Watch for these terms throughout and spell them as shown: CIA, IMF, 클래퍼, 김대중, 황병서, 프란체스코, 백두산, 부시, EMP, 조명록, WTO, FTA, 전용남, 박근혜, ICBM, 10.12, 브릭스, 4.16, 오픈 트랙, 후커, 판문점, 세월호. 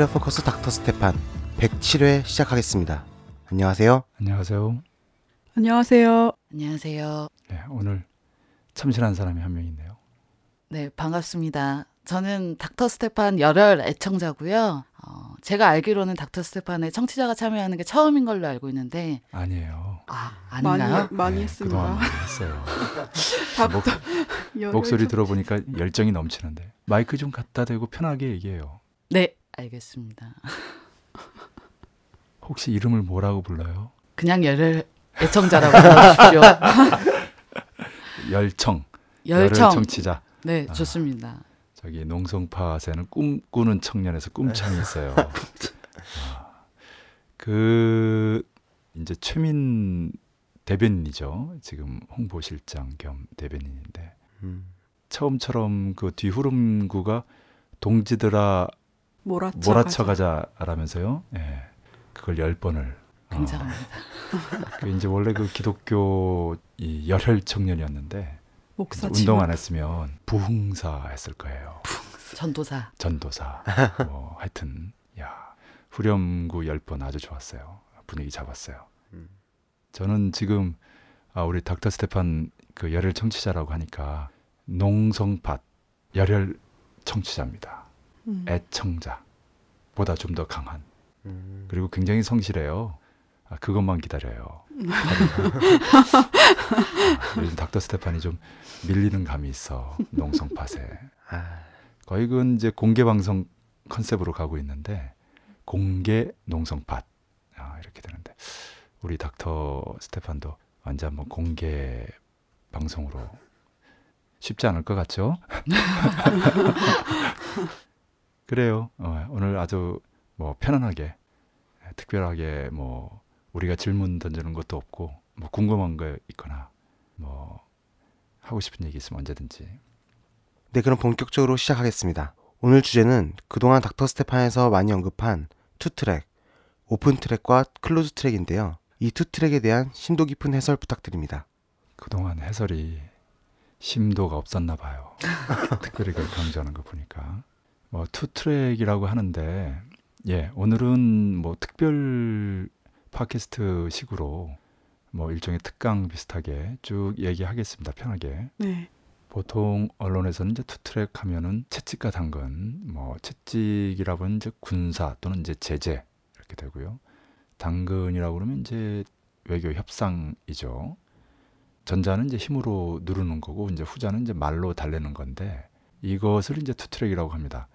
프로포커스 닥터 스테판 107회 시작하겠습니다. 안녕하세요. 안녕하세요. 안녕하세요. 안녕하세요. 네, 오늘 참신한 사람이 한 명 있네요. 네, 반갑습니다. 저는 닥터 스테판 열혈 애청자고요. 제가 알기로는 닥터 스테판의 청취자가 참여하는 게 처음인 걸로 알고 있는데 아니에요. 아, 아닌가요? 많이 네, 했습니다. 그동안 많이 했어요. 목소리 들어보니까 열정이 넘치는데 마이크 좀 갖다 대고 편하게 얘기해요. 네, 알겠습니다. 혹시 이름을 뭐라고 불러요? 그냥 열혈 애청자라고 불러주십시오. 열혈 청취자. 네, 좋습니다. 저기 농성파세는 꿈꾸는 청년에서 꿈창이 있어요. 그 이제 최민 대변인이죠. 지금 홍보실장 겸 대변인인데 처음처럼 그 뒤후름구가 동지들아 몰아쳐가자라면서요. 예, 그걸 10번을. 굉장합니다. 이제 원래 그 기독교 이 열혈 청년이었는데. 운동 안 했으면 부흥사 했을 거예요. 전도사. 뭐 하여튼 야 후렴구 10번 아주 좋았어요. 분위기 잡았어요. 저는 지금 우리 닥터 스테판 그 열혈 청취자라고 하니까 농성밭 열혈 청취자입니다. 애청자보다 좀 더 강한. 그리고 굉장히 성실해요. 그것만 기다려요. 요즘 닥터 스테판이 좀 밀리는 감이 있어. 농성팟에. 거의 그건 이제 공개 방송 컨셉으로 가고 있는데 공개 농성팟 이렇게 되는데 우리 닥터 스테판도 언제 한번 공개 방송으로 쉽지 않을 것 같죠? 그래요. 오늘 아주 뭐 편안하게 특별하게 뭐 우리가 질문 던지는 것도 없고 뭐 궁금한 거 있거나 뭐 하고 싶은 얘기 있으면 언제든지. 네, 그럼 본격적으로 시작하겠습니다. 오늘 주제는 그동안 닥터 스테판에서 많이 언급한 투트랙, 오픈 트랙과 클로즈 트랙인데요. 이 투트랙에 대한 심도 깊은 해설 부탁드립니다. 그동안 해설이 심도가 없었나 봐요. 특별히 그걸 강조하는 거 보니까 뭐 투트랙이라고 하는데 예, 오늘은 뭐 특별 팟캐스트 식으로 뭐 일종의 특강 비슷하게 쭉 얘기하겠습니다. 편하게. 네. 보통 언론에서는 이제 투트랙 하면은 채찍과 당근, 뭐 채찍이라고 하면 이제 군사 또는 이제 제재 이렇게 되고요. 당근이라고 그러면 이제 외교 협상이죠. 전자는 이제 힘으로 누르는 거고 이제 후자는 이제 말로 달래는 건데 이것을 이제 투트랙이라고 합니다.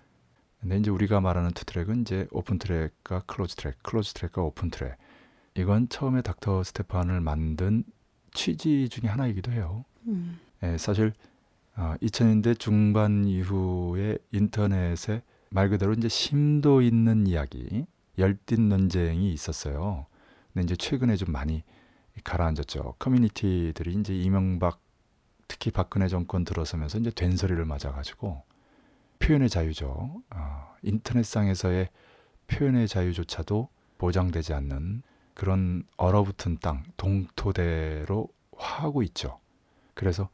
근데 이제 우리가 말하는 투트랙은 이제 오픈 트랙과 클로즈 트랙, 클로즈 트랙과 오픈 트랙. 이건 처음에 닥터 스테판을 만든 취지 중에 하나이기도 해요. 예, 사실 2000년대 중반 이후에 인터넷에 말 그대로 이제 심도 있는 이야기, 열띤 논쟁이 있었어요. 근데 이제 최근에 좀 많이 가라앉았죠. 커뮤니티들이 이제 이명박, 특히 박근혜 정권 들어서면서 이제 된소리를 맞아가지고. 표현의 자유죠. 인터넷상에서의 표현의 자유조차도 보장되지 않는 그런 얼어붙은 땅, 동토대로 화하고 있죠. 그래서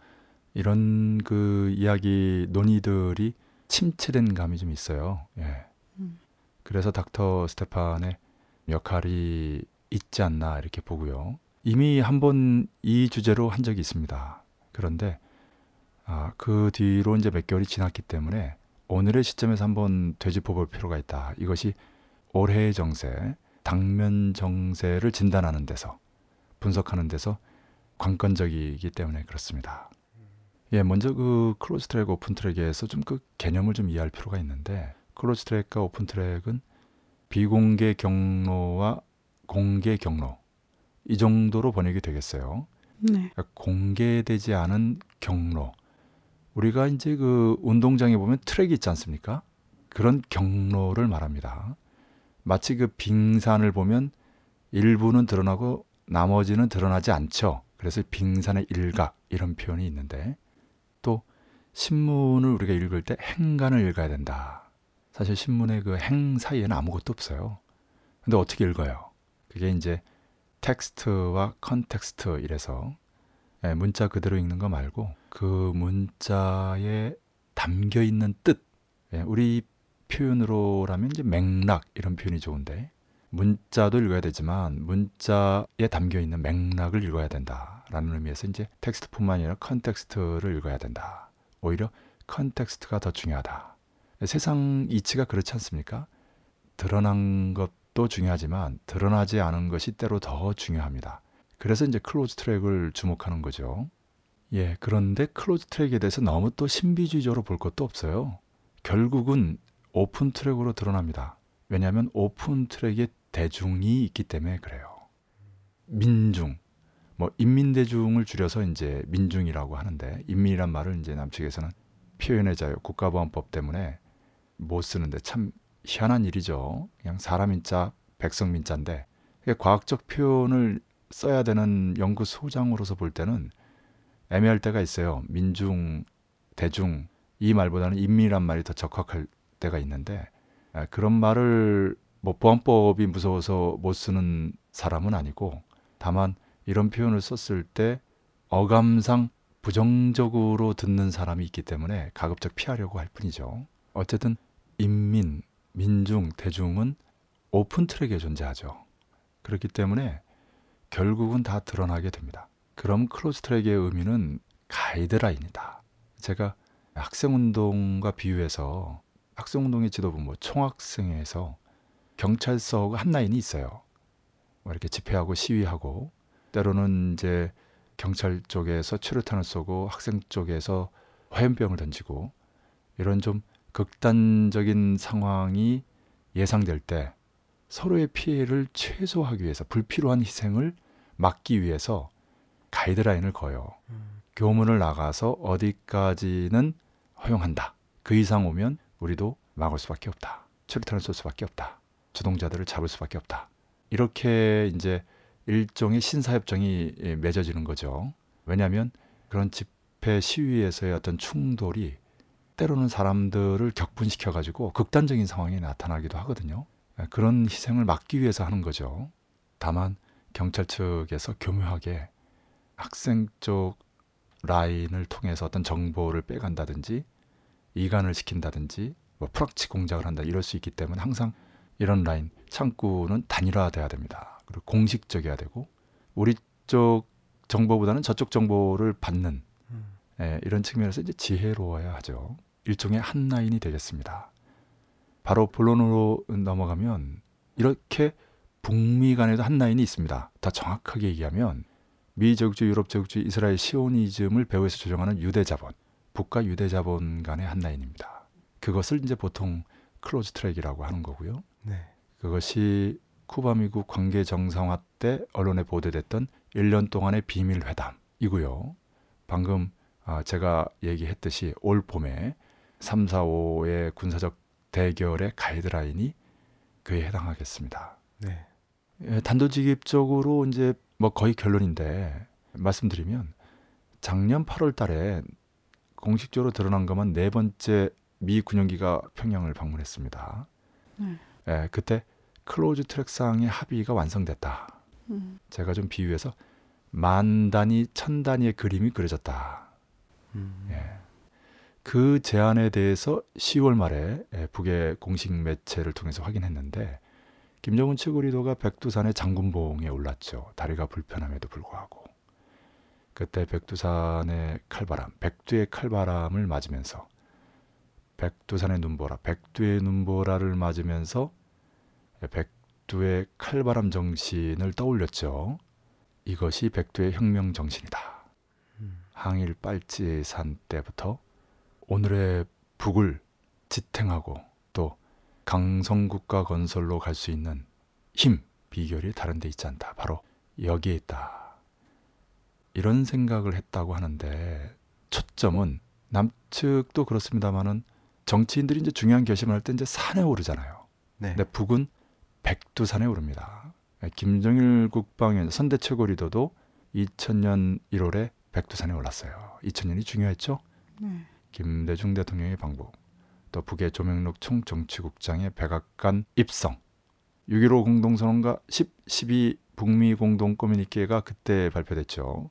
이런 그 이야기 논의들이 침체된 감이 좀 있어요. 예. 그래서 닥터 스테판의 역할이 있지 않나 이렇게 보고요. 이미 한 번 이 주제로 한 적이 있습니다. 그런데 그 뒤로 이제 몇 개월이 지났기 때문에 오늘의 시점에서 한번 되짚어볼 필요가 있다. 이것이 올해의 정세, 당면 정세를 진단하는 데서, 분석하는 데서 관건적이기 때문에 그렇습니다. 예, 먼저 그 클로즈 트랙, 오픈 트랙에서 좀 그 개념을 좀 이해할 필요가 있는데 클로즈 트랙과 오픈 트랙은 비공개 경로와 공개 경로 이 정도로 번역이 되겠어요. 네. 그러니까 공개되지 않은 경로. 우리가 이제 그 운동장에 보면 트랙이 있지 않습니까? 그런 경로를 말합니다. 마치 그 빙산을 보면 일부는 드러나고 나머지는 드러나지 않죠. 그래서 빙산의 일각 이런 표현이 있는데 또 신문을 우리가 읽을 때 행간을 읽어야 된다. 사실 신문의 그 행 사이에는 아무것도 없어요. 근데 어떻게 읽어요? 그게 이제 텍스트와 컨텍스트 이래서 예, 문자 그대로 읽는 거 말고 그 문자에 담겨있는 뜻, 예, 우리 표현으로라면 이제 맥락 이런 표현이 좋은데, 문자도 읽어야 되지만 문자에 담겨있는 맥락을 읽어야 된다라는 의미에서 이제 텍스트뿐만 아니라 컨텍스트를 읽어야 된다. 오히려 컨텍스트가 더 중요하다. 세상 이치가 그렇지 않습니까? 드러난 것도 중요하지만 드러나지 않은 것이 때로 더 중요합니다. 그래서 이제 클로즈 트랙을 주목하는 거죠. 예, 그런데 클로즈 트랙에 대해서 너무 또 신비주의적으로 볼 것도 없어요. 결국은 오픈 트랙으로 드러납니다. 왜냐하면 오픈 트랙에 대중이 있기 때문에 그래요. 민중, 인민대중을 줄여서 이제 민중이라고 하는데, 인민이란 말을 이제 남측에서는 표현의 자유, 국가보안법 때문에 못 쓰는데 참 희한한 일이죠. 그냥 사람인자, 백성민자인데 과학적 표현을 써야 되는 연구소장으로서 볼 때는 애매할 때가 있어요. 민중, 대중 이 말보다는 인민이란 말이 더 적확할 때가 있는데, 그런 말을 보안법이 무서워서 못 쓰는 사람은 아니고, 다만 이런 표현을 썼을 때 어감상 부정적으로 듣는 사람이 있기 때문에 가급적 피하려고 할 뿐이죠. 어쨌든 인민, 민중, 대중은 오픈 트랙에 존재하죠. 그렇기 때문에 결국은 다 드러나게 됩니다. 그럼 클로즈 트랙의 의미는 가이드라인이다. 제가 학생운동과 비유해서, 학생운동의 지도부 총학생회에서 경찰서가 한 라인이 있어요. 이렇게 집회하고 시위하고, 때로는 이제 경찰 쪽에서 최루탄을 쏘고 학생 쪽에서 화염병을 던지고, 이런 좀 극단적인 상황이 예상될 때 서로의 피해를 최소화하기 위해서, 불필요한 희생을 막기 위해서 가이드라인을 걸어요. 교문을 나가서 어디까지는 허용한다. 그 이상 오면 우리도 막을 수밖에 없다. 최루탄을 쏠 수밖에 없다. 주동자들을 잡을 수밖에 없다. 이렇게 이제 일종의 신사협정이 맺어지는 거죠. 왜냐하면 그런 집회 시위에서의 어떤 충돌이 때로는 사람들을 격분시켜가지고 극단적인 상황이 나타나기도 하거든요. 그런 희생을 막기 위해서 하는 거죠. 다만 경찰 측에서 교묘하게 학생 쪽 라인을 통해서 어떤 정보를 빼간다든지 이간을 시킨다든지 프락치 공작을 한다, 이럴 수 있기 때문에 항상 이런 라인, 창구는 단일화돼야 됩니다. 그리고 공식적이어야 되고, 우리 쪽 정보보다는 저쪽 정보를 받는 이런 측면에서 이제 지혜로워야 하죠. 일종의 한 라인이 되겠습니다. 바로 본론으로 넘어가면, 이렇게 북미 간에도 한 라인이 있습니다. 더 정확하게 얘기하면 미 제국주의, 유럽 제국주의, 이스라엘 시오니즘을 배후에서 조정하는 유대 자본, 북과 유대 자본 간의 한 라인입니다. 그것을 이제 보통 클로즈 트랙이라고 하는 거고요. 네. 그것이 쿠바 미국 관계 정상화 때 언론에 보도됐던 1년 동안의 비밀 회담이고요. 방금 제가 얘기했듯이 올 봄에 3, 4, 5의 군사적 대결의 가이드라인이 그에 해당하겠습니다. 네. 단도직입적으로 이제 거의 결론인데 말씀드리면, 작년 8월 달에 공식적으로 드러난 것만 4번째 미 군용기가 평양을 방문했습니다. 네. 예, 그때 클로즈 트랙상의 합의가 완성됐다. 제가 좀 비유해서 만 단위, 천 단위의 그림이 그려졌다. 예. 그 제안에 대해서 10월 말에 북의 공식 매체를 통해서 확인했는데, 김정은 측의 리더가 백두산의 장군봉에 올랐죠. 다리가 불편함에도 불구하고. 그때 백두산의 칼바람, 백두의 칼바람을 맞으면서, 백두산의 눈보라, 백두의 눈보라를 맞으면서 백두의 칼바람 정신을 떠올렸죠. 이것이 백두의 혁명 정신이다. 항일 빨치산 때부터 오늘의 북을 지탱하고 또 강성국가 건설로 갈 수 있는 힘, 비결이 다른 데 있지 않다. 바로 여기에 있다. 이런 생각을 했다고 하는데, 초점은 남측도 그렇습니다마는 정치인들이 이제 중요한 결심을 할 때 이제 산에 오르잖아요. 네. 근데 북은 백두산에 오릅니다. 김정일 국방위원, 선대 최고 리더도 2000년 1월에 백두산에 올랐어요. 2000년이 중요했죠. 네. 김대중 대통령의 방북, 또 북의 조명록 총정치국장의 백악관 입성, 6.15 공동선언과 10.12 북미 공동 커뮤니케가 그때 발표됐죠.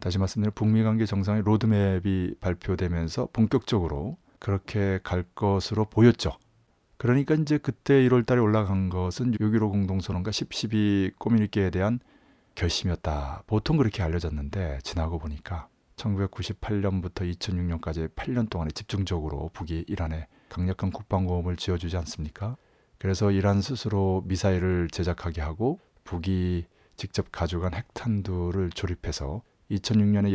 다시 말씀드리면 북미 관계 정상의 로드맵이 발표되면서 본격적으로 그렇게 갈 것으로 보였죠. 그러니까 이제 그때 1월 달에 올라간 것은 6.15 공동선언과 10.12 꼬밀기에 대한 결심이었다. 보통 그렇게 알려졌는데 지나고 보니까 1998년부터 2006년까지 8년 동안에 집중적으로 북이 이란에 강력한 국방공업을 지어주지 않습니까? 그래서 이란 스스로 미사일을 제작하게 하고 북이 직접 가져간 핵탄두를 조립해서 2006년에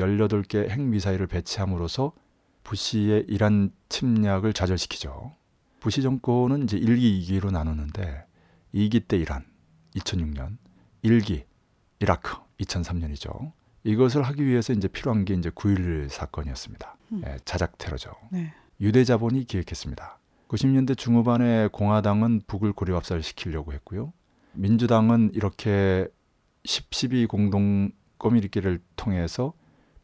18개 핵미사일을 배치함으로써 부시의 이란 침략을 좌절시키죠. 부시 정권은 이제 1기, 2기로 나누는데 2기 때 이란, 2006년, 1기, 이라크, 2003년이죠. 이것을 하기 위해서 이제 필요한 게 이제 9.11 사건이었습니다. 예, 자작 테러죠. 네. 유대 자본이 기획했습니다. 90년대 중후반에 공화당은 북을 고립압살시키려고 했고요. 민주당은 이렇게 10.12 공동 꼬밀기를 통해서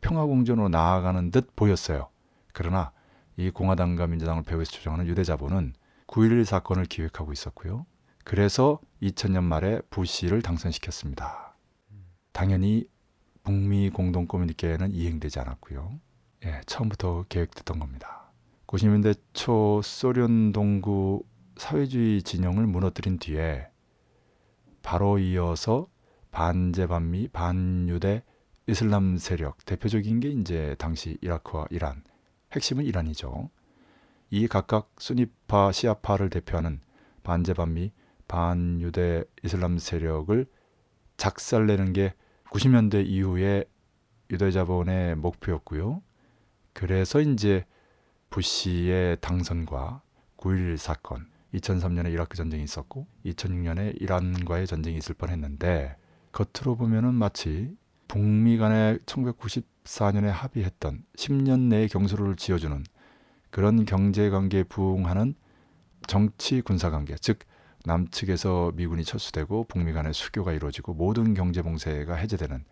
평화공존으로 나아가는 듯 보였어요. 그러나 이 공화당과 민주당을 배후에서 조정하는 유대자본은 9.11 사건을 기획하고 있었고요. 그래서 2000년 말에 부시를 당선시켰습니다. 당연히 북미 공동 꼬밀리께는 이행되지 않았고요. 예, 처음부터 계획됐던 겁니다. 90년대 초 소련 동구 사회주의 진영을 무너뜨린 뒤에 바로 이어서 반제반미, 반유대, 이슬람 세력, 대표적인 게 이제 당시 이라크와 이란, 핵심은 이란이죠. 이 각각 수니파, 시아파를 대표하는 반제반미, 반유대 이슬람 세력을 작살내는 게 90년대 이후에 유대자본의 목표였고요. 그래서 이제 부시의 당선과 9.11 사건, 2003년에 이라크 전쟁이 있었고 2006년에 이란과의 전쟁이 있을 뻔했는데 겉으로 보면은 마치 북미 간에 1994년에 합의했던 10년 내에 경수로를 지어주는 그런 경제관계에 부응하는 정치 군사관계, 즉 남측에서 미군이 철수되고 북미 간의 수교가 이루어지고 모든 경제봉쇄가 해제되는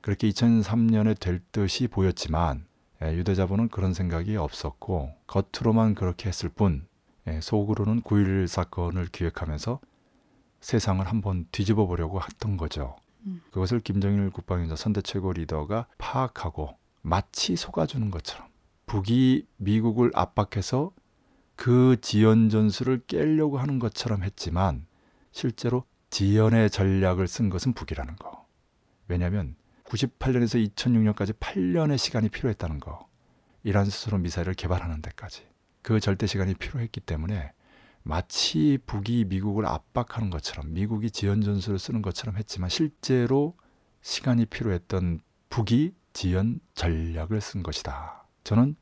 그렇게 2003년에 될 듯이 보였지만 유대자본은 그런 생각이 없었고 겉으로만 그렇게 했을 뿐 속으로는 9.11 사건을 기획하면서 세상을 한번 뒤집어 보려고 했던 거죠. 그것을 김정일 국방위원장 선대 최고 리더가 파악하고 마치 속아주는 것처럼 북이 미국을 압박해서 그 지연 전술을 깨려고 하는 것처럼 했지만 실제로 지연의 전략을 쓴 것은 북이라는 거. 왜냐하면 98년에서 2006년까지 8년의 시간이 필요했다는 거. 이란 스스로 미사일을 개발하는 데까지. 그 절대 시간이 필요했기 때문에 마치 북이 미국을 압박하는 것처럼 미국이 지연 전술을 쓰는 것처럼 했지만 실제로 시간이 필요했던 북이 지연 전략을 쓴 것이다. 저는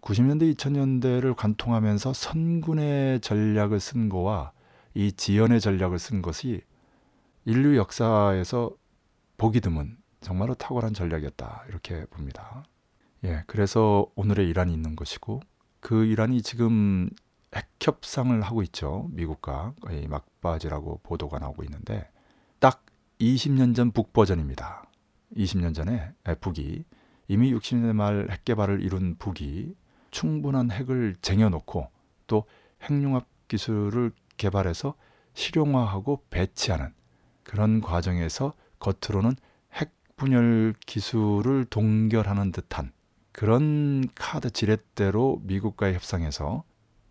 90년대 2000년대를 관통하면서 선군의 전략을 쓴 거와 이 지연의 전략을 쓴 것이 인류 역사에서 보기 드문 정말로 탁월한 전략이었다. 이렇게 봅니다. 예, 그래서 오늘의 이란이 있는 것이고 그 이란이 지금 핵협상을 하고 있죠. 미국과 거의 막바지라고 보도가 나오고 있는데 딱 20년 전 북버전입니다. 20년 전에 북이 이미 60년대 말 핵개발을 이룬 북이 충분한 핵을 쟁여놓고 또 핵융합 기술을 개발해서 실용화하고 배치하는 그런 과정에서 겉으로는 핵분열 기술을 동결하는 듯한 그런 카드 지렛대로 미국과의 협상에서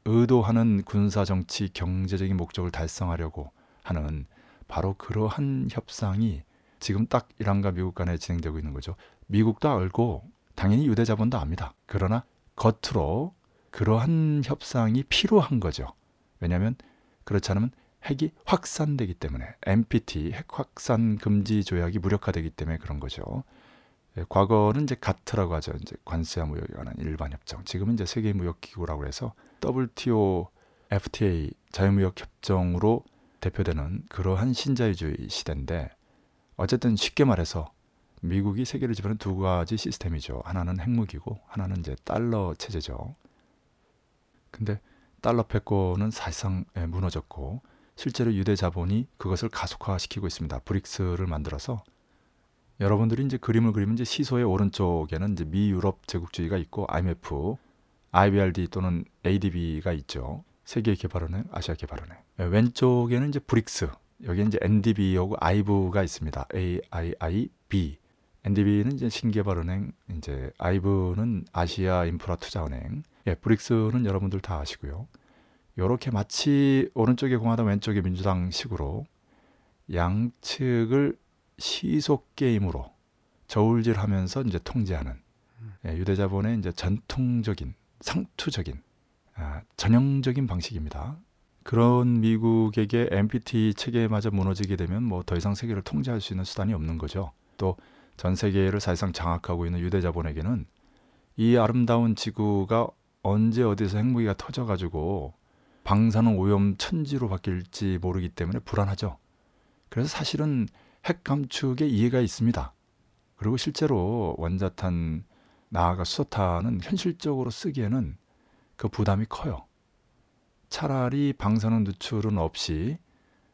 의도하는 군사정치 경제적인 목적을 달성하려고 하는 바로 그러한 협상이 지금 딱 이란과 미국 간에 진행되고 있는 거죠. 미국도 알고 당연히 유대자본도 압니다. 그러나 겉으로 그러한 협상이 필요한 거죠. 왜냐하면 그렇지 않으면 핵이 확산되기 때문에 NPT 핵 확산 금지 조약이 무력화되기 때문에 그런 거죠. 과거는 이제 가트라고 하죠. 이제 관세와 무역에 관한 일반 협정. 지금은 이제 세계 무역 기구라고 해서 WTO, FTA 자유무역 협정으로 대표되는 그러한 신자유주의 시대인데 어쨌든 쉽게 말해서 미국이 세계를 지배하는 두 가지 시스템이죠. 하나는 핵무기고 하나는 이제 달러 체제죠. 근데 달러 패권은 사실상 무너졌고 실제로 유대 자본이 그것을 가속화시키고 있습니다. 브릭스를 만들어서 여러분들이 이제 그림을 그리면 이제 시소의 오른쪽에는 이제 미 유럽 제국주의가 있고 IMF, IBRD 또는 ADB가 있죠. 세계 개발은행, 아시아 개발은행. 왼쪽에는 이제 브릭스. 여기 이제 NDB하고 아이브가 있습니다. AIIB. NDB는 이제 신개발은행, 이제 아이브는 아시아 인프라 투자은행. 예, 브릭스는 여러분들 다 아시고요. 요렇게 마치 오른쪽에 공화당 왼쪽에 민주당 식으로 양측을 시속 게임으로 저울질하면서 이제 통제하는 유대자본의 이제 전통적인 상투적인 전형적인 방식입니다. 그런 미국에게 NPT 체계마저 무너지게 되면 뭐 더 이상 세계를 통제할 수 있는 수단이 없는 거죠. 또 전 세계를 사실상 장악하고 있는 유대자본에게는 이 아름다운 지구가 언제 어디서 핵무기가 터져가지고 방사능 오염 천지로 바뀔지 모르기 때문에 불안하죠. 그래서 사실은 핵 감축에 이해가 있습니다. 그리고 실제로 원자탄 나아가 수소탄은 현실적으로 쓰기에는 그 부담이 커요. 차라리 방사능 누출은 없이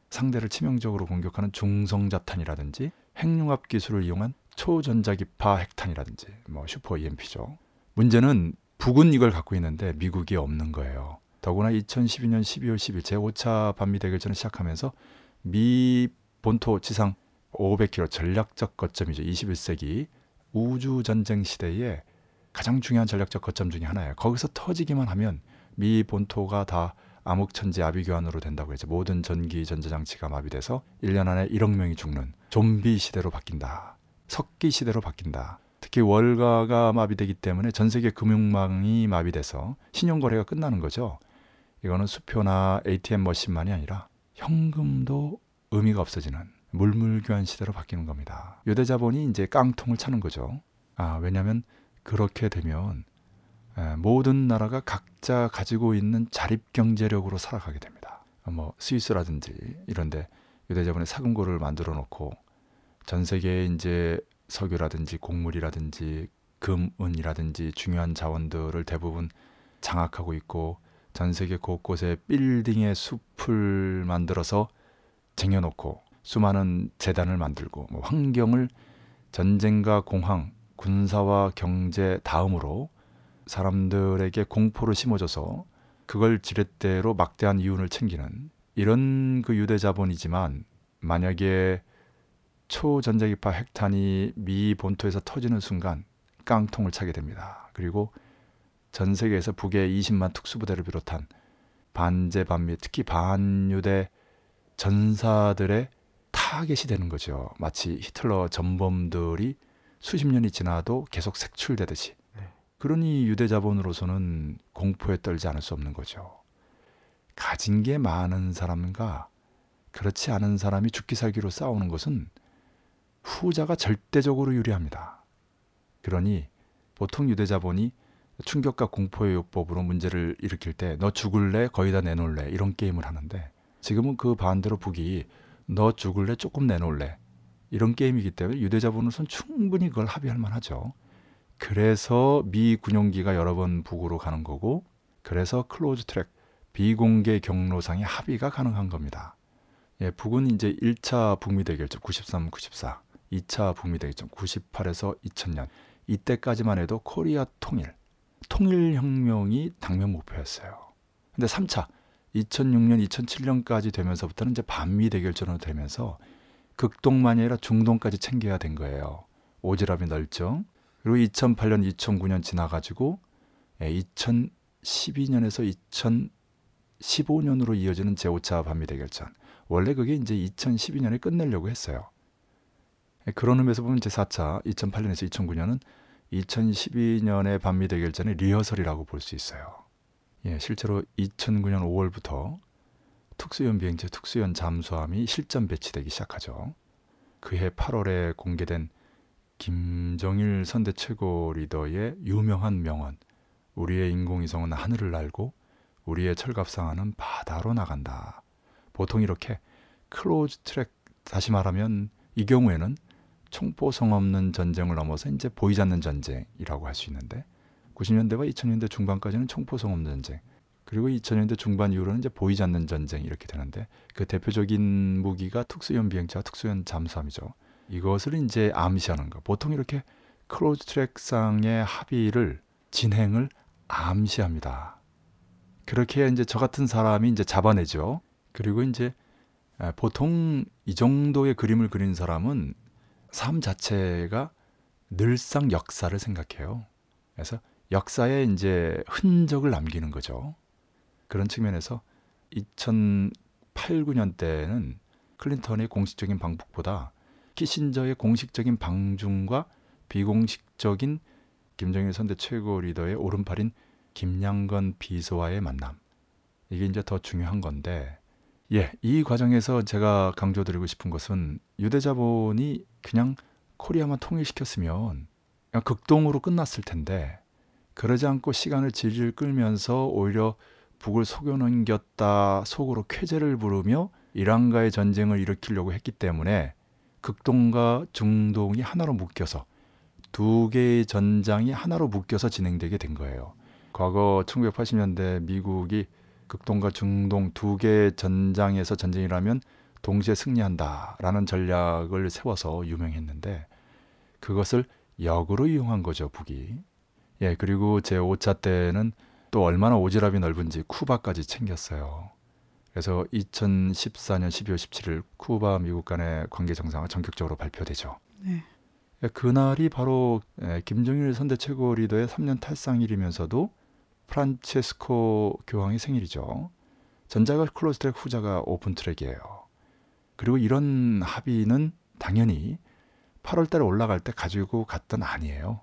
상대를 치명적으로 공격하는 중성자탄이라든지 핵융합 기술을 이용한 초전자기파 핵탄이라든지 뭐 슈퍼 EMP죠. 문제는 북은 이걸 갖고 있는데 미국이 없는 거예요. 더구나 2012년 12월 10일 제5차 반미 대결전을 시작하면서 미 본토 지상 500km 전략적 거점이죠. 21세기 우주전쟁 시대에 가장 중요한 전략적 거점 중에 하나예요. 거기서 터지기만 하면 미 본토가 다 암흑천지 아비규환으로 된다고 해서 모든 전기 전자장치가 마비돼서 1년 안에 1억 명이 죽는 좀비 시대로 바뀐다. 석기 시대로 바뀐다. 특히 월가가 마비되기 때문에 전 세계 금융망이 마비돼서 신용거래가 끝나는 거죠. 이거는 수표나 ATM 머신만이 아니라 현금도 의미가 없어지는 물물교환 시대로 바뀌는 겁니다. 유대자본이 이제 깡통을 차는 거죠. 왜냐하면 그렇게 되면 모든 나라가 각자 가지고 있는 자립경제력으로 살아가게 됩니다. 뭐 스위스라든지 이런데 유대자본의 사금고를 만들어 놓고 전 세계에 이제 석유라든지 곡물이라든지 금, 은이라든지 중요한 자원들을 대부분 장악하고 있고 전 세계 곳곳에 빌딩의 숲을 만들어서 쟁여놓고 수많은 재단을 만들고 뭐 환경을 전쟁과 공황, 군사와 경제 다음으로 사람들에게 공포를 심어줘서 그걸 지렛대로 막대한 이윤을 챙기는 이런 그 유대자본이지만 만약에 초전자기파 핵탄이 미 본토에서 터지는 순간 깡통을 차게 됩니다. 그리고 전 세계에서 북의 20만 특수부대를 비롯한 반제 반미 특히 반유대 전사들의 타겟이 되는 거죠. 마치 히틀러 전범들이 수십 년이 지나도 계속 색출되듯이. 그러니 유대자본으로서는 공포에 떨지 않을 수 없는 거죠. 가진 게 많은 사람과 그렇지 않은 사람이 죽기 살기로 싸우는 것은 후자가 절대적으로 유리합니다. 그러니 보통 유대자본이 충격과 공포의 요법으로 문제를 일으킬 때 너 죽을래? 거의 다 내놓을래? 이런 게임을 하는데 지금은 그 반대로 북이 너 죽을래? 조금 내놓을래? 이런 게임이기 때문에 유대자본으로서는 충분히 그걸 합의할 만하죠. 그래서 미 군용기가 여러 번 북으로 가는 거고 그래서 클로즈 트랙 비공개 경로상의 합의가 가능한 겁니다. 예, 북은 이제 1차 북미 대결점 93, 94, 2차 북미 대결점 98에서 2000년 이때까지만 해도 코리아 통일혁명이 당면 목표였어요. 근데 3차 2006년, 2007년까지 되면서부터는 이제 반미 대결전으로 되면서 극동만이 아니라 중동까지 챙겨야 된 거예요. 오지랖이 넓죠. 그리고 2008년, 2009년 지나가지고 2012년에서 2015년으로 이어지는 제5차 반미 대결전. 원래 그게 이제 2012년에 끝내려고 했어요. 그런 의미에서 보면 제4차 2008년에서 2009년은 2012년의 반미 대결전의 리허설이라고 볼 수 있어요. 예, 실제로 2009년 5월부터 특수연 비행체 특수연 잠수함이 실전 배치되기 시작하죠. 그해 8월에 공개된 김정일 선대 최고 리더의 유명한 명언 우리의 인공위성은 하늘을 날고 우리의 철갑상하는 바다로 나간다. 보통 이렇게 클로즈 트랙 다시 말하면 이 경우에는 총포성 없는 전쟁을 넘어서 이제 보이지 않는 전쟁이라고 할 수 있는데 90년대와 2000년대 중반까지는 총포성 없는 전쟁 그리고 2000년대 중반 이후로는 이제 보이지 않는 전쟁 이렇게 되는데 그 대표적인 무기가 특수연 비행체와 특수연 잠수함이죠. 이것을 이제 암시하는 거. 보통 이렇게 클로즈 트랙상의 합의를 진행을 암시합니다. 그렇게 해야 이제 저 같은 사람이 이제 잡아내죠. 그리고 이제 보통 이 정도의 그림을 그린 사람은 삶 자체가 늘상 역사를 생각해요. 그래서 역사에 이제 흔적을 남기는 거죠. 그런 측면에서 2008~9년 때는 클린턴의 공식적인 방북보다 키신저의 공식적인 방중과 비공식적인 김정일 선대 최고 리더의 오른팔인 김양건 비서와의 만남, 이게 이제 더 중요한 건데, 예, 이 과정에서 제가 강조드리고 싶은 것은 유대자본이 그냥 코리아만 통일시켰으면 그냥 극동으로 끝났을 텐데, 그러지 않고 시간을 질질 끌면서 오히려 북을 속여넘겼다 속으로 쾌재를 부르며 이란과의 전쟁을 일으키려고 했기 때문에 극동과 중동이 하나로 묶여서, 두 개의 전장이 하나로 묶여서 진행되게 된 거예요. 과거 1980년대 미국이 극동과 중동 두 개의 전장에서 전쟁이라면 동시에 승리한다라는 전략을 세워서 유명했는데, 그것을 역으로 이용한 거죠, 북이. 예, 그리고 제5차 때는 또 얼마나 오지랖이 넓은지 쿠바까지 챙겼어요. 그래서 2014년 12월 17일 쿠바 미국 간의 관계 정상화 전격적으로 발표되죠. 네. 그날이 바로 김정일 선대 최고 리더의 3년 탈상일이면서도 프란체스코 교황의 생일이죠. 전자가 클로즈 트랙, 후자가 오픈 트랙이에요. 그리고 이런 합의는 당연히 8월달에 올라갈 때 가지고 갔던 안이에요.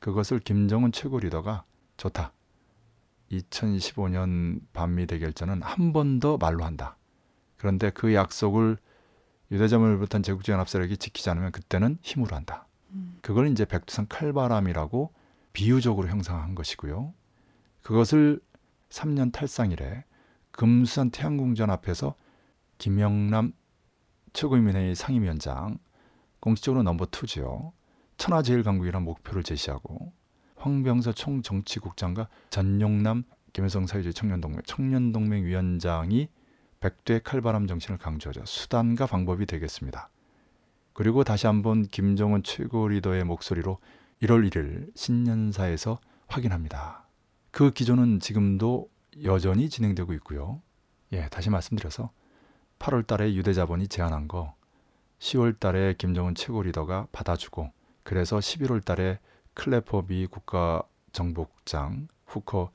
그것을 김정은 최고 리더가 좋다, 2015년 반미 대결전은 한 번 더 말로 한다, 그런데 그 약속을 유대자본을 비롯한 제국주의 연합세력이 지키지 않으면 그때는 힘으로 한다, 그걸 이제 백두산 칼바람이라고 비유적으로 형상한 것이고요. 그것을 3년 탈상일에 금수산 태양궁전 앞에서 김영남 최고인민회의 상임위원장, 공식적으로 넘버 2지요, 천하제일강국이라는 목표를 제시하고, 황병서 총정치국장과 전용남 김일성 사회주의 청년동맹 위원장이 백두의 칼바람 정신을 강조하자 수단과 방법이 되겠습니다. 그리고 다시 한번 김정은 최고 리더의 목소리로 1월 1일 신년사에서 확인합니다. 그 기조는 지금도 여전히 진행되고 있고요. 예, 다시 말씀드려서 8월 달에 유대자본이 제안한 거 10월 달에 김정은 최고 리더가 받아주고, 그래서 11월 달에 클래퍼 미 국가정보국장, 후커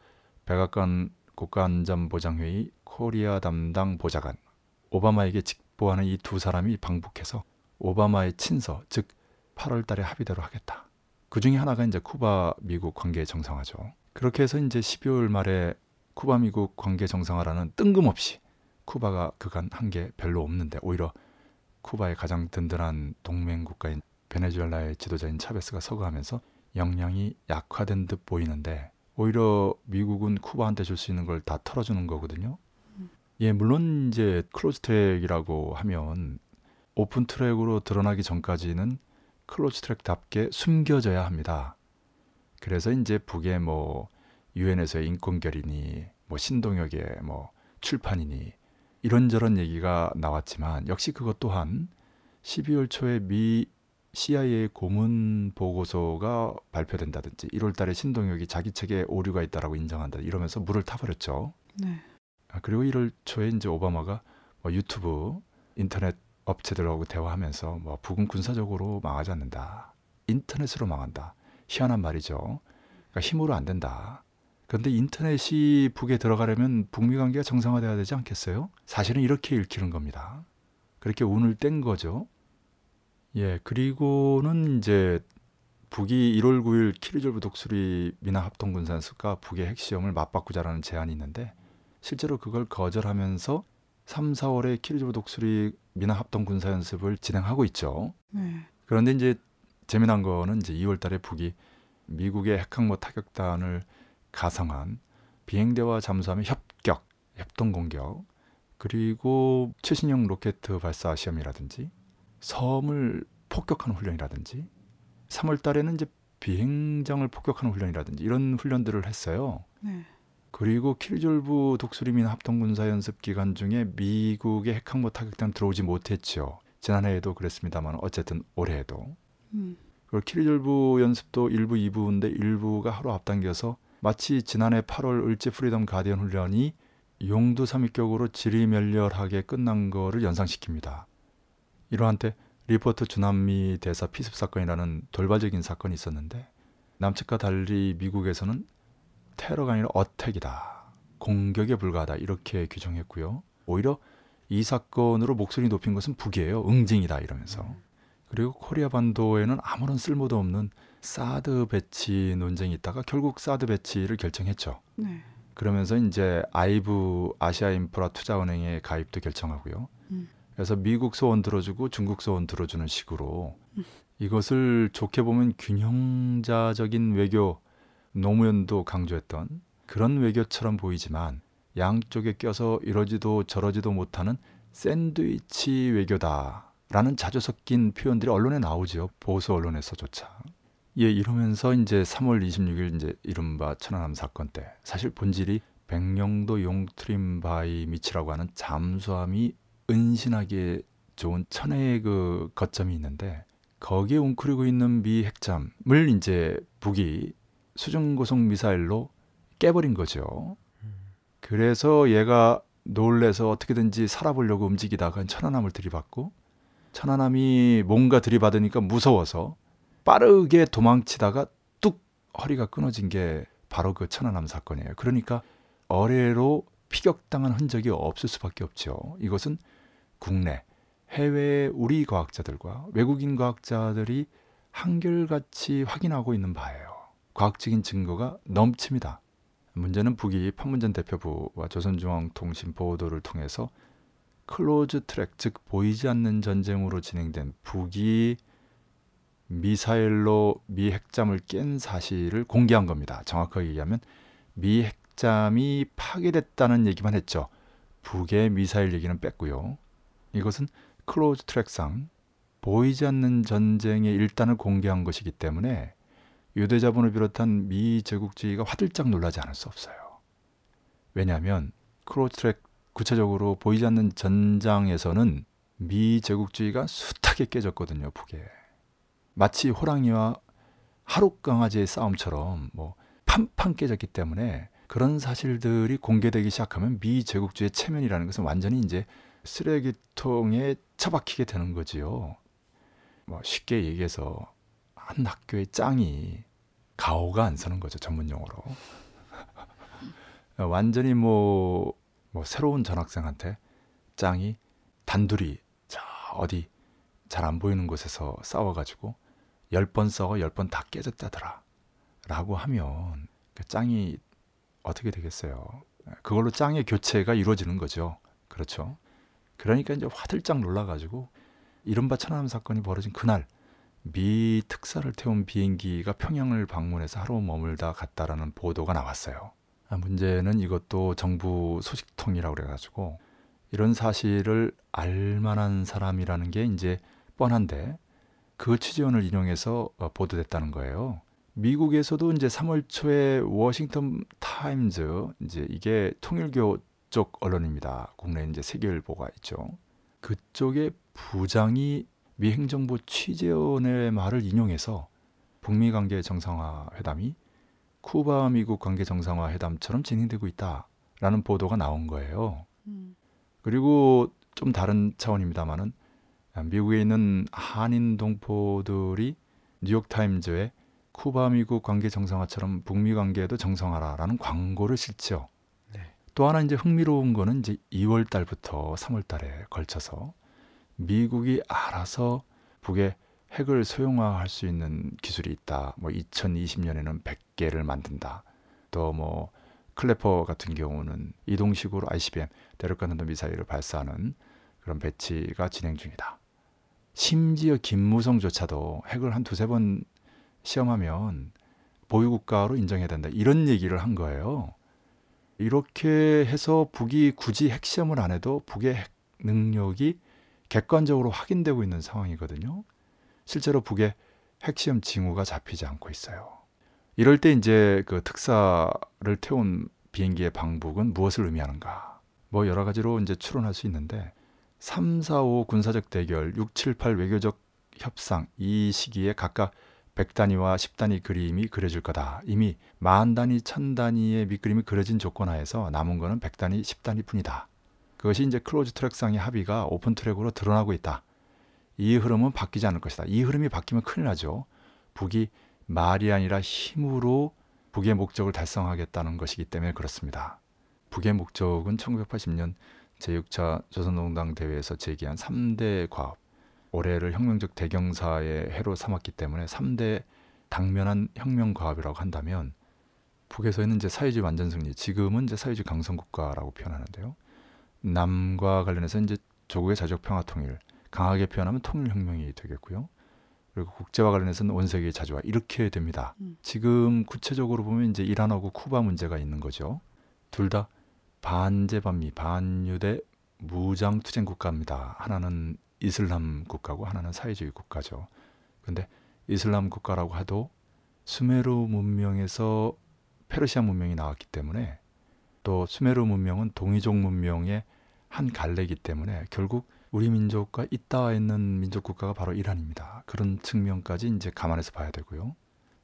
백악관 국가안전보장회의 코리아 담당 보좌관, 오바마에게 직보하는 이 두 사람이 방북해서 오바마의 친서, 즉 8월 달에 합의대로 하겠다. 그 중에 하나가 이제 쿠바 미국 관계 정상화죠. 그렇게 해서 이제 12월 말에 쿠바 미국 관계 정상화라는, 뜬금없이 쿠바가 그간 한 게 별로 없는데 오히려 쿠바의 가장 든든한 동맹국가인 베네수엘라의 지도자인 차베스가 서거하면서 역량이 약화된 듯 보이는데, 오히려 미국은 쿠바한테 줄 수 있는 걸 다 털어주는 거거든요. 예, 물론 이제 클로즈 트랙이라고 하면 오픈 트랙으로 드러나기 전까지는 클로즈 트랙답게 숨겨져야 합니다. 그래서 이제 북의 뭐 유엔에서의 인권결의니, 뭐 신동역의 뭐 출판이니 이런저런 얘기가 나왔지만, 역시 그것 또한 12월 초에 미 CIA 고문 보고서가 발표된다든지 1월 달에 신동혁이 자기 책에 오류가 있다라고 인정한다 이러면서 물을 타버렸죠. 네. 그리고 1월 초에 이제 오바마가 뭐 유튜브, 인터넷 업체들하고 대화하면서 뭐 북은 군사적으로 망하지 않는다, 인터넷으로 망한다, 희한한 말이죠. 그러니까 힘으로 안 된다. 그런데 인터넷이 북에 들어가려면 북미 관계가 정상화돼야 되지 않겠어요? 사실은 이렇게 읽히는 겁니다. 그렇게 운을 뗀 거죠. 예, 그리고는 이제 북이 1월 9일 키리졸브 독수리 미나 합동군사연습과 북의 핵시험을 맞바꾸자라는 제안이 있는데, 실제로 그걸 거절하면서 3, 4월에 키리졸브 독수리 미나 합동군사연습을 진행하고 있죠. 네. 그런데 이제 재미난 거는 이제 2월 달에 북이 미국의 핵항모 타격단을 가상한 비행대와 잠수함의 협격, 협동공격, 그리고 최신형 로켓 발사 시험이라든지 섬을 폭격하는 훈련이라든지, 3월 달에는 이제 비행장을 폭격하는 훈련이라든지 이런 훈련들을 했어요. 네. 그리고 키리졸브 독수리 미나 합동군사연습 기간 중에 미국의 핵항모 타격단 들어오지 못했죠. 지난해에도 그랬습니다만 어쨌든 올해에도. 그리고 키리졸브 연습도 1부, 2부인데 1부가 하루 앞당겨서 마치 지난해 8월 을지 프리덤 가디언 훈련이 용두 삼위격으로 지리멸렬하게 끝난 거를 연상시킵니다. 이러한 때 리포트 주남미 대사 피습 사건이라는 돌발적인 사건이 있었는데, 남측과 달리 미국에서는 테러가 아니라 어택이다, 공격에 불과하다 이렇게 규정했고요. 오히려 이 사건으로 목소리 높인 것은 북이에요. 응징이다 이러면서. 그리고 코리아 반도에는 아무런 쓸모도 없는 사드 배치 논쟁이 있다가 결국 사드 배치를 결정했죠. 네. 그러면서 이제 아이브 아시아인프라투자은행에 가입도 결정하고요. 그래서 미국 소원 들어주고 중국 소원 들어주는 식으로 이것을 좋게 보면 균형자적인 외교, 노무현도 강조했던 그런 외교처럼 보이지만 양쪽에 껴서 이러지도 저러지도 못하는 샌드위치 외교다라는 자주 섞인 표현들이 언론에 나오지요. 보수 언론에서조차. 예, 이러면서 이제 3월 26일 이제 이른바 천안함 사건 때 사실 본질이 백령도 용트림바이 미치라고 하는 잠수함이 은신하기에 좋은 천혜의 그 거점이 있는데 거기에 웅크리고 있는 미 핵잠을 이제 북이 수중고속 미사일로 깨버린 거죠. 그래서 얘가 놀래서 어떻게든지 살아보려고 움직이다가 천안함을 들이받고 천안함이 뭔가 들이받으니까 무서워서 빠르게 도망치다가 뚝 허리가 끊어진 게 바로 그 천안함 사건이에요. 그러니까 어뢰로 피격당한 흔적이 없을 수밖에 없죠. 이것은 국내, 해외 우리 과학자들과 외국인 과학자들이 한결같이 확인하고 있는 바예요. 과학적인 증거가 넘칩니다. 문제는 북이 판문점 대표부와 조선중앙통신 보도를 통해서 클로즈 트랙, 즉 보이지 않는 전쟁으로 진행된 북이 미사일로 미 핵잠을 깬 사실을 공개한 겁니다. 정확하게 얘기하면 미 핵잠이 파괴됐다는 얘기만 했죠. 북의 미사일 얘기는 뺐고요. 이것은 클로즈 트랙상 보이지 않는 전쟁의 일단을 공개한 것이기 때문에 유대자본을 비롯한 미 제국주의가 화들짝 놀라지 않을 수 없어요. 왜냐하면 클로즈 트랙 구체적으로 보이지 않는 전장에서는 미 제국주의가 숱하게 깨졌거든요. 북에. 마치 호랑이와 하룻강아지의 싸움처럼 뭐 팡팡 깨졌기 때문에 그런 사실들이 공개되기 시작하면 미 제국주의의 체면이라는 것은 완전히 이제 쓰레기통에 처박히게 되는 거지요. 뭐 쉽게 얘기해서 한 학교의 짱이 가오가 안 서는 거죠. 전문용어로. 완전히 뭐 새로운 전학생한테 짱이 단둘이 자 어디 잘 안 보이는 곳에서 싸워가지고 10번 싸워 10번 다 깨졌다더라 라고 하면 그 짱이 어떻게 되겠어요. 그걸로 짱의 교체가 이루어지는 거죠. 그렇죠. 그러니까 이제 화들짝 놀라가지고 이른바 천안함 사건이 벌어진 그날 미 특사를 태운 비행기가 평양을 방문해서 하루 머물다 갔다라는 보도가 나왔어요. 문제는 이것도 정부 소식통이라고 그래가지고 이런 사실을 알만한 사람이라는 게 이제 뻔한데 그 취재원을 인용해서 보도됐다는 거예요. 미국에서도 이제 3월 초에 워싱턴 타임즈 이제 이게 통일교 쪽 언론입니다. 국내에 이제 세계일보가 있죠. 그쪽에 부장이 미 행정부 취재원의 말을 인용해서 북미 관계 정상화 회담이 쿠바 미국 관계 정상화 회담처럼 진행되고 있다라는 보도가 나온 거예요. 그리고 좀 다른 차원입니다만은 미국에 있는 한인 동포들이 뉴욕타임즈에 쿠바 미국 관계 정상화처럼 북미 관계에도 정상화라라는 광고를 실죠. 네. 또 하나 이제 흥미로운 거는 이제 2월 달부터 3월 달에 걸쳐서 미국이 알아서 북에 핵을 소형화할 수 있는 기술이 있다. 뭐 2020년에는 100개를 만든다. 또 뭐 클래퍼 같은 경우는 이동식으로 ICBM 대륙간 탄도 미사일을 발사하는 그런 배치가 진행 중이다. 심지어 김무성조차도 핵을 한 두세 번 시험하면 보유국가로 인정해야 된다. 이런 얘기를 한 거예요. 이렇게 해서 북이 굳이 핵시험을 안 해도 북의 핵 능력이 객관적으로 확인되고 있는 상황이거든요. 실제로 북의 핵시험 징후가 잡히지 않고 있어요. 이럴 때 이제 그 특사를 태운 비행기의 방북은 무엇을 의미하는가? 뭐 여러 가지로 이제 추론할 수 있는데 3, 4, 5 군사적 대결, 6, 7, 8 외교적 협상 이 시기에 각각 100단위와 10단위 그림이 그려질 거다. 이미 만 단위, 천 단위의 밑그림이 그려진 조건 하에서 남은 거는 100단위, 10단위 뿐이다. 그것이 이제 클로즈 트랙상의 합의가 오픈 트랙으로 드러나고 있다. 이 흐름은 바뀌지 않을 것이다. 이 흐름이 바뀌면 큰일 나죠. 북이 말이 아니라 힘으로 북의 목적을 달성하겠다는 것이기 때문에 그렇습니다. 북의 목적은 1980년 제6차 조선노동당 대회에서 제기한 3대 과업, 올해를 혁명적 대경사의 해로 삼았기 때문에 3대 당면한 혁명 과업이라고 한다면, 북에서는 이제 사회주의 완전 승리, 지금은 이제 사회주의 강성 국가라고 표현하는데요. 남과 관련해서 이제 조국의 자족 평화 통일, 강하게 표현하면 통일 혁명이 되겠고요. 그리고 국제와 관련해서는 온 세계의 자주화, 이렇게 됩니다. 지금 구체적으로 보면 이제 이란하고 쿠바 문제가 있는 거죠. 둘 다 반제반미, 반유대 무장 투쟁 국가입니다. 하나는 이슬람 국가고 하나는 사회주의 국가죠. 그런데 이슬람 국가라고 해도 수메르 문명에서 페르시아 문명이 나왔기 때문에, 또 수메르 문명은 동이족 문명의 한 갈래이기 때문에 결국 우리 민족과 잇따와 있는 민족 국가가 바로 이란입니다. 그런 측면까지 이제 감안해서 봐야 되고요.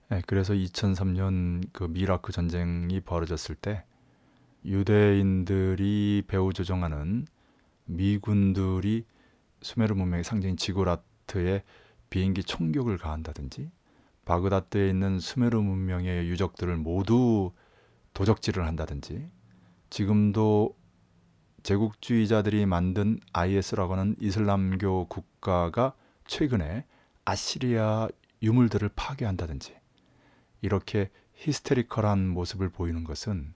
네, 그래서 2003년 그 미라크 전쟁이 벌어졌을 때 유대인들이 배후 조종하는 미군들이 수메르 문명의 상징인 지구라트에 비행기 총격을 가한다든지, 바그다드에 있는 수메르 문명의 유적들을 모두 도적질을 한다든지, 지금도 제국주의자들이 만든 IS라고 하는 이슬람교 국가가 최근에 아시리아 유물들을 파괴한다든지, 이렇게 히스테리컬한 모습을 보이는 것은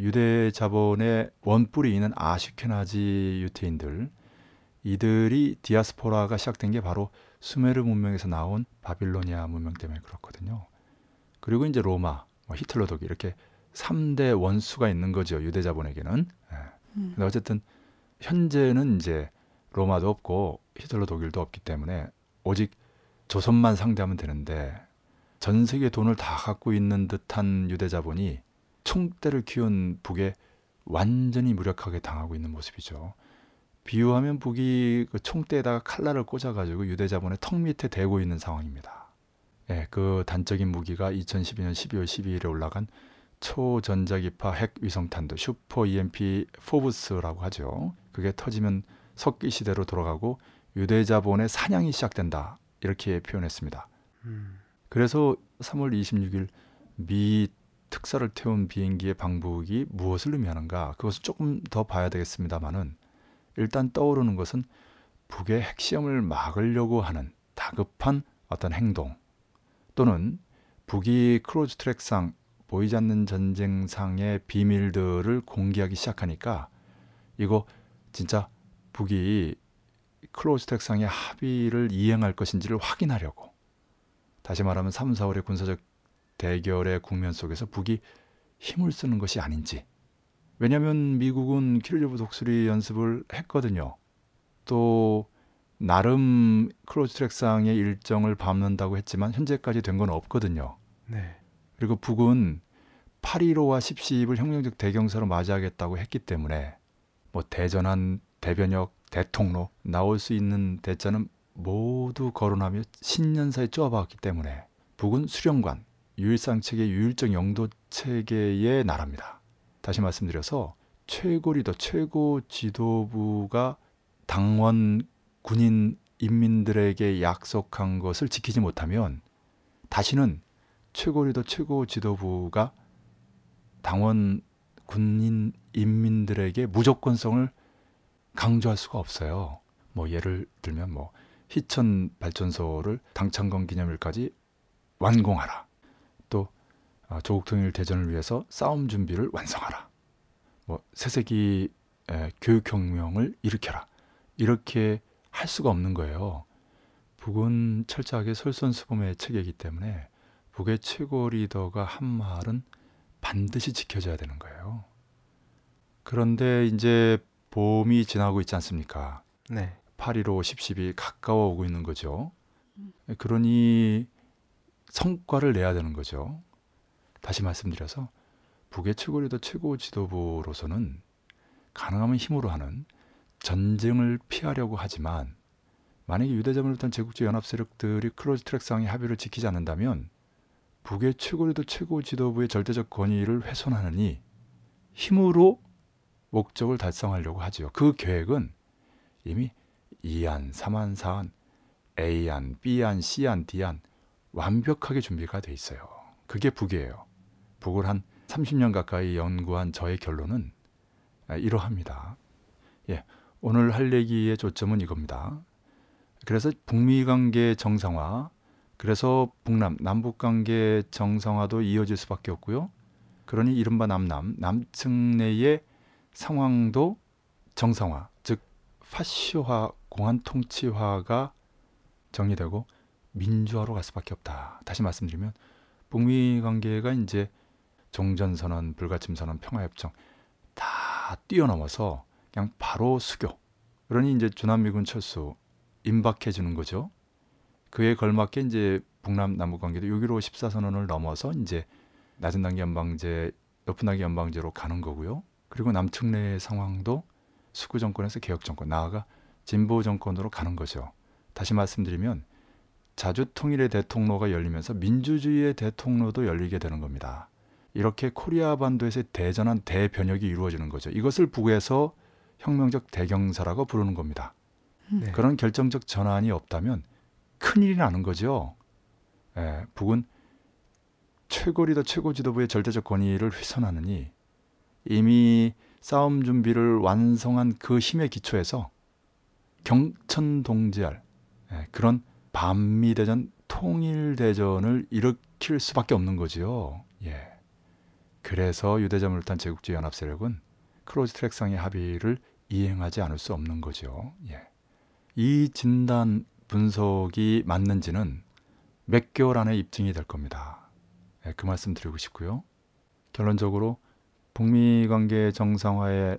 유대 자본의 원뿔이 있는 아슈케나지 유태인들, 이들이 디아스포라가 시작된 게 바로 수메르 문명에서 나온 바빌로니아 문명 때문에 그렇거든요. 그리고 이제 로마, 히틀러 독일, 이렇게 3대 원수가 있는 거죠, 유대 자본에게는. 근데 어쨌든 현재는 이제 로마도 없고 히틀러 독일도 없기 때문에 오직 조선만 상대하면 되는데, 전 세계 돈을 다 갖고 있는 듯한 유대 자본이 총대를 키운 북에 완전히 무력하게 당하고 있는 모습이죠. 비유하면 북이 그 총대에다가 칼날을 꽂아가지고 유대 자본의 턱 밑에 대고 있는 상황입니다. 예, 그 단적인 무기가 2012년 12월 12일에 올라간 초전자기파 핵위성탄두 슈퍼 EMP 포브스라고 하죠. 그게 터지면 석기시대로 돌아가고 유대자본의 사냥이 시작된다, 이렇게 표현했습니다. 그래서 3월 26일 미 특사를 태운 비행기의 방북이 무엇을 의미하는가, 그것을 조금 더 봐야 되겠습니다만은, 일단 떠오르는 것은 북의 핵시험을 막으려고 하는 다급한 어떤 행동, 또는 북이 클로즈 트랙상 보이지 않는 전쟁상의 비밀들을 공개하기 시작하니까, 이거 진짜 북이 클로즈 트랙상의 합의를 이행할 것인지를 확인하려고, 다시 말하면 3, 4월의 군사적 대결의 국면 속에서 북이 힘을 쓰는 것이 아닌지. 왜냐하면 미국은 키릴리브 독수리 연습을 했거든요. 또 나름 클로즈 트랙상의 일정을 밟는다고 했지만 현재까지 된 건 없거든요. 네. 그리고 북은 8.15와 10.12을 혁명적 대경사로 맞이하겠다고 했기 때문에, 뭐 대전환, 대변역, 대통로, 나올 수 있는 대자는 모두 거론하며 신년사에 쪼아봤기 때문에 북은 수령관, 유일상체계, 유일적 영도체계의 나라입니다. 다시 말씀드려서 최고리더, 최고 지도부가 당원, 군인, 인민들에게 약속한 것을 지키지 못하면 다시는 최고리더, 최고 지도부가 당원, 군인, 인민들에게 무조건성을 강조할 수가 없어요. 뭐 예를 들면 뭐 희천 발전소를 당창건 기념일까지 완공하라, 또 조국 통일 대전을 위해서 싸움 준비를 완성하라, 뭐 새세기 교육혁명을 일으켜라, 이렇게 할 수가 없는 거예요. 북은 철저하게 솔선수범의 체계이기 때문에 북의 최고 리더가 한 말은 반드시 지켜져야 되는 거예요. 그런데 이제 봄이 지나고 있지 않습니까? 네. 8.15, 10.12 가까워 오고 있는 거죠. 그러니 성과를 내야 되는 거죠. 다시 말씀드려서 북의 최고 리더, 최고 지도부로서는 가능하면 힘으로 하는, 전쟁을 피하려고 하지만, 만약에 유대자본을 비롯한 제국주의 연합 세력들이 클로즈 트랙상의 합의를 지키지 않는다면 북의 최고리더, 최고 지도부의 절대적 권위를 훼손하느니 힘으로 목적을 달성하려고 하죠. 그 계획은 이미 2안, 3안, 4안, A안, B안, C안, D안 완벽하게 준비가 돼 있어요. 그게 북이에요. 북을 한 30년 가까이 연구한 저의 결론은 이러합니다. 예, 오늘 할 얘기의 초점은 이겁니다. 그래서 북미 관계 정상화, 그래서 남북 관계 정상화도 이어질 수밖에 없고요. 그러니 이른바 남남, 남측 내의 상황도 정상화, 즉 파시화, 공안 통치화가 정리되고 민주화로 갈 수밖에 없다. 다시 말씀드리면 북미 관계가 이제 종전선언, 불가침선언, 평화협정 다 뛰어넘어서 그냥 바로 수교. 그러니 이제 주남미군 철수 임박해주는 거죠. 그에 걸맞게 이제 북남 남북 관계도 6.15 14선언을 넘어서 이제 낮은 단계 연방제, 높은 단계 연방제로 가는 거고요. 그리고 남측 내 상황도 수구 정권에서 개혁 정권, 나아가 진보 정권으로 가는 거죠. 다시 말씀드리면 자주 통일의 대통로가 열리면서 민주주의의 대통로도 열리게 되는 겁니다. 이렇게 코리아 반도에서의 대전환, 대변혁이 이루어지는 거죠. 이것을 북에서 혁명적 대경사라고 부르는 겁니다. 네. 그런 결정적 전환이 없다면 큰일이 나는 거죠. 예, 북은 최고 리더, 최고 지도부의 절대적 권위를 훼손하느니 이미 싸움 준비를 완성한 그 힘의 기초에서 경천동지할, 예, 그런 반미대전, 통일대전을 일으킬 수밖에 없는 거지요. 예. 그래서 유대자물탄 제국주의 연합세력은 클로즈 트랙상의 합의를 이행하지 않을 수 없는 거죠. 예. 이 진단 분석이 맞는지는 몇 개월 안에 입증이 될 겁니다. 예, 그 말씀 드리고 싶고요. 결론적으로 북미 관계 정상화에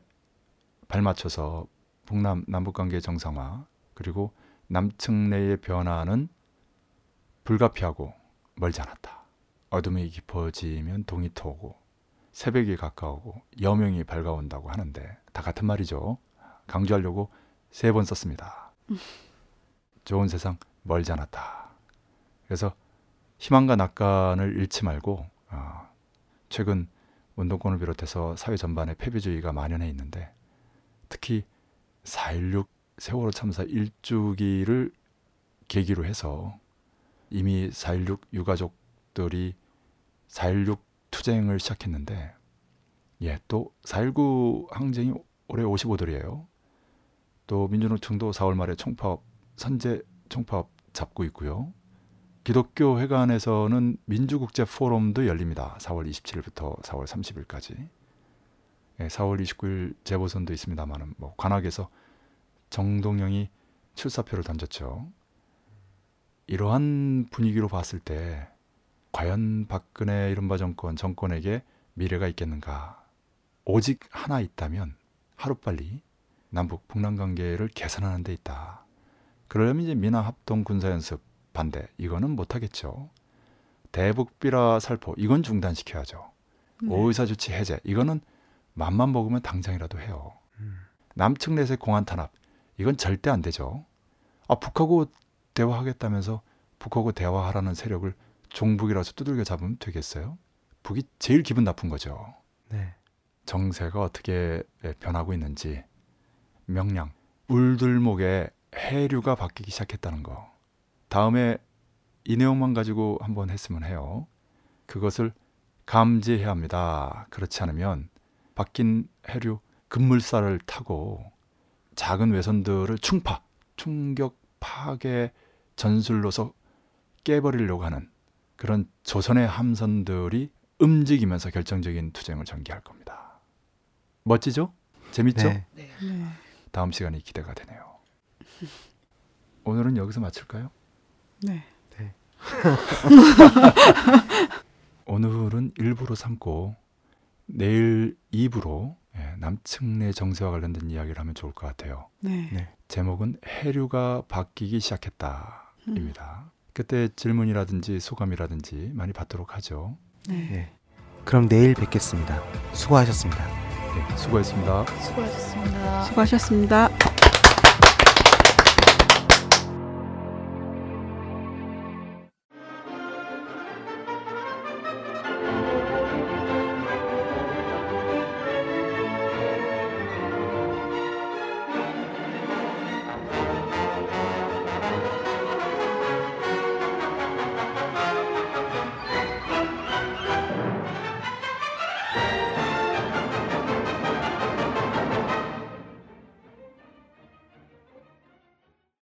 발맞춰서 북남, 남북 관계 정상화, 그리고 남측 내의 변화는 불가피하고 멀지 않았다. 어둠이 깊어지면 동이 터오고 새벽이 가까우고 여명이 밝아온다고 하는데 다 같은 말이죠. 강조하려고 3번 썼습니다. 좋은 세상 멀지 않았다. 그래서 희망과 낙관을 잃지 말고 최근 운동권을 비롯해서 사회 전반에 패배주의가 만연해 있는데 특히 4.16 세월호 참사 1주기를 계기로 해서 이미 4.16 유가족들이 4.16 투쟁을 시작했는데, 예, 또 4.19 항쟁이 올해 55돌이에요. 또 민주노총도 4월 말에 총파업, 선제 총파업 잡고 있고요. 기독교 회관에서는 민주국제 포럼도 열립니다. 4월 27일부터 4월 30일까지. 예, 4월 29일 재보선도 있습니다만 뭐 관악에서 정동영이 출사표를 던졌죠. 이러한 분위기로 봤을 때 과연 박근혜 이른바 정권에게 미래가 있겠는가? 오직 하나 있다면 하루빨리 남북 북남 관계를 개선하는 데 있다. 그러려면 이제 미남 합동 군사연습 반대, 이거는 못하겠죠. 대북비라 살포, 이건 중단시켜야죠. 네. 오의사조치 해제, 이거는 맘만 먹으면 당장이라도 해요. 남측 내세 공안 탄압, 이건 절대 안 되죠. 아, 북하고 대화하겠다면서 북하고 대화하라는 세력을 종북이라서 두들겨 잡으면 되겠어요? 북이 제일 기분 나쁜 거죠. 네. 정세가 어떻게 변하고 있는지, 명량, 울들목에 해류가 바뀌기 시작했다는 거. 다음에 이 내용만 가지고 한번 했으면 해요. 그것을 감지해야 합니다. 그렇지 않으면 바뀐 해류 급물살을 타고 작은 외선들을 충파, 충격 파괴 전술로서 깨버리려고 하는 그런 조선의 함선들이 움직이면서 결정적인 투쟁을 전개할 겁니다. 멋지죠? 재밌죠? 네. 네. 다음 시간이 기대가 되네요. 오늘은 여기서 마칠까요? 네. 네. 오늘은 1부로 삼고 내일 2부로 남측 내 정세와 관련된 이야기를 하면 좋을 것 같아요. 네. 네. 제목은 해류가 바뀌기 시작했다 입니다. 그때 질문이라든지 소감이라든지 많이 받도록 하죠. 네. 네. 그럼 내일 뵙겠습니다. 수고하셨습니다. 네, 수고하셨습니다. 수고하셨습니다. 수고하셨습니다. 수고하셨습니다.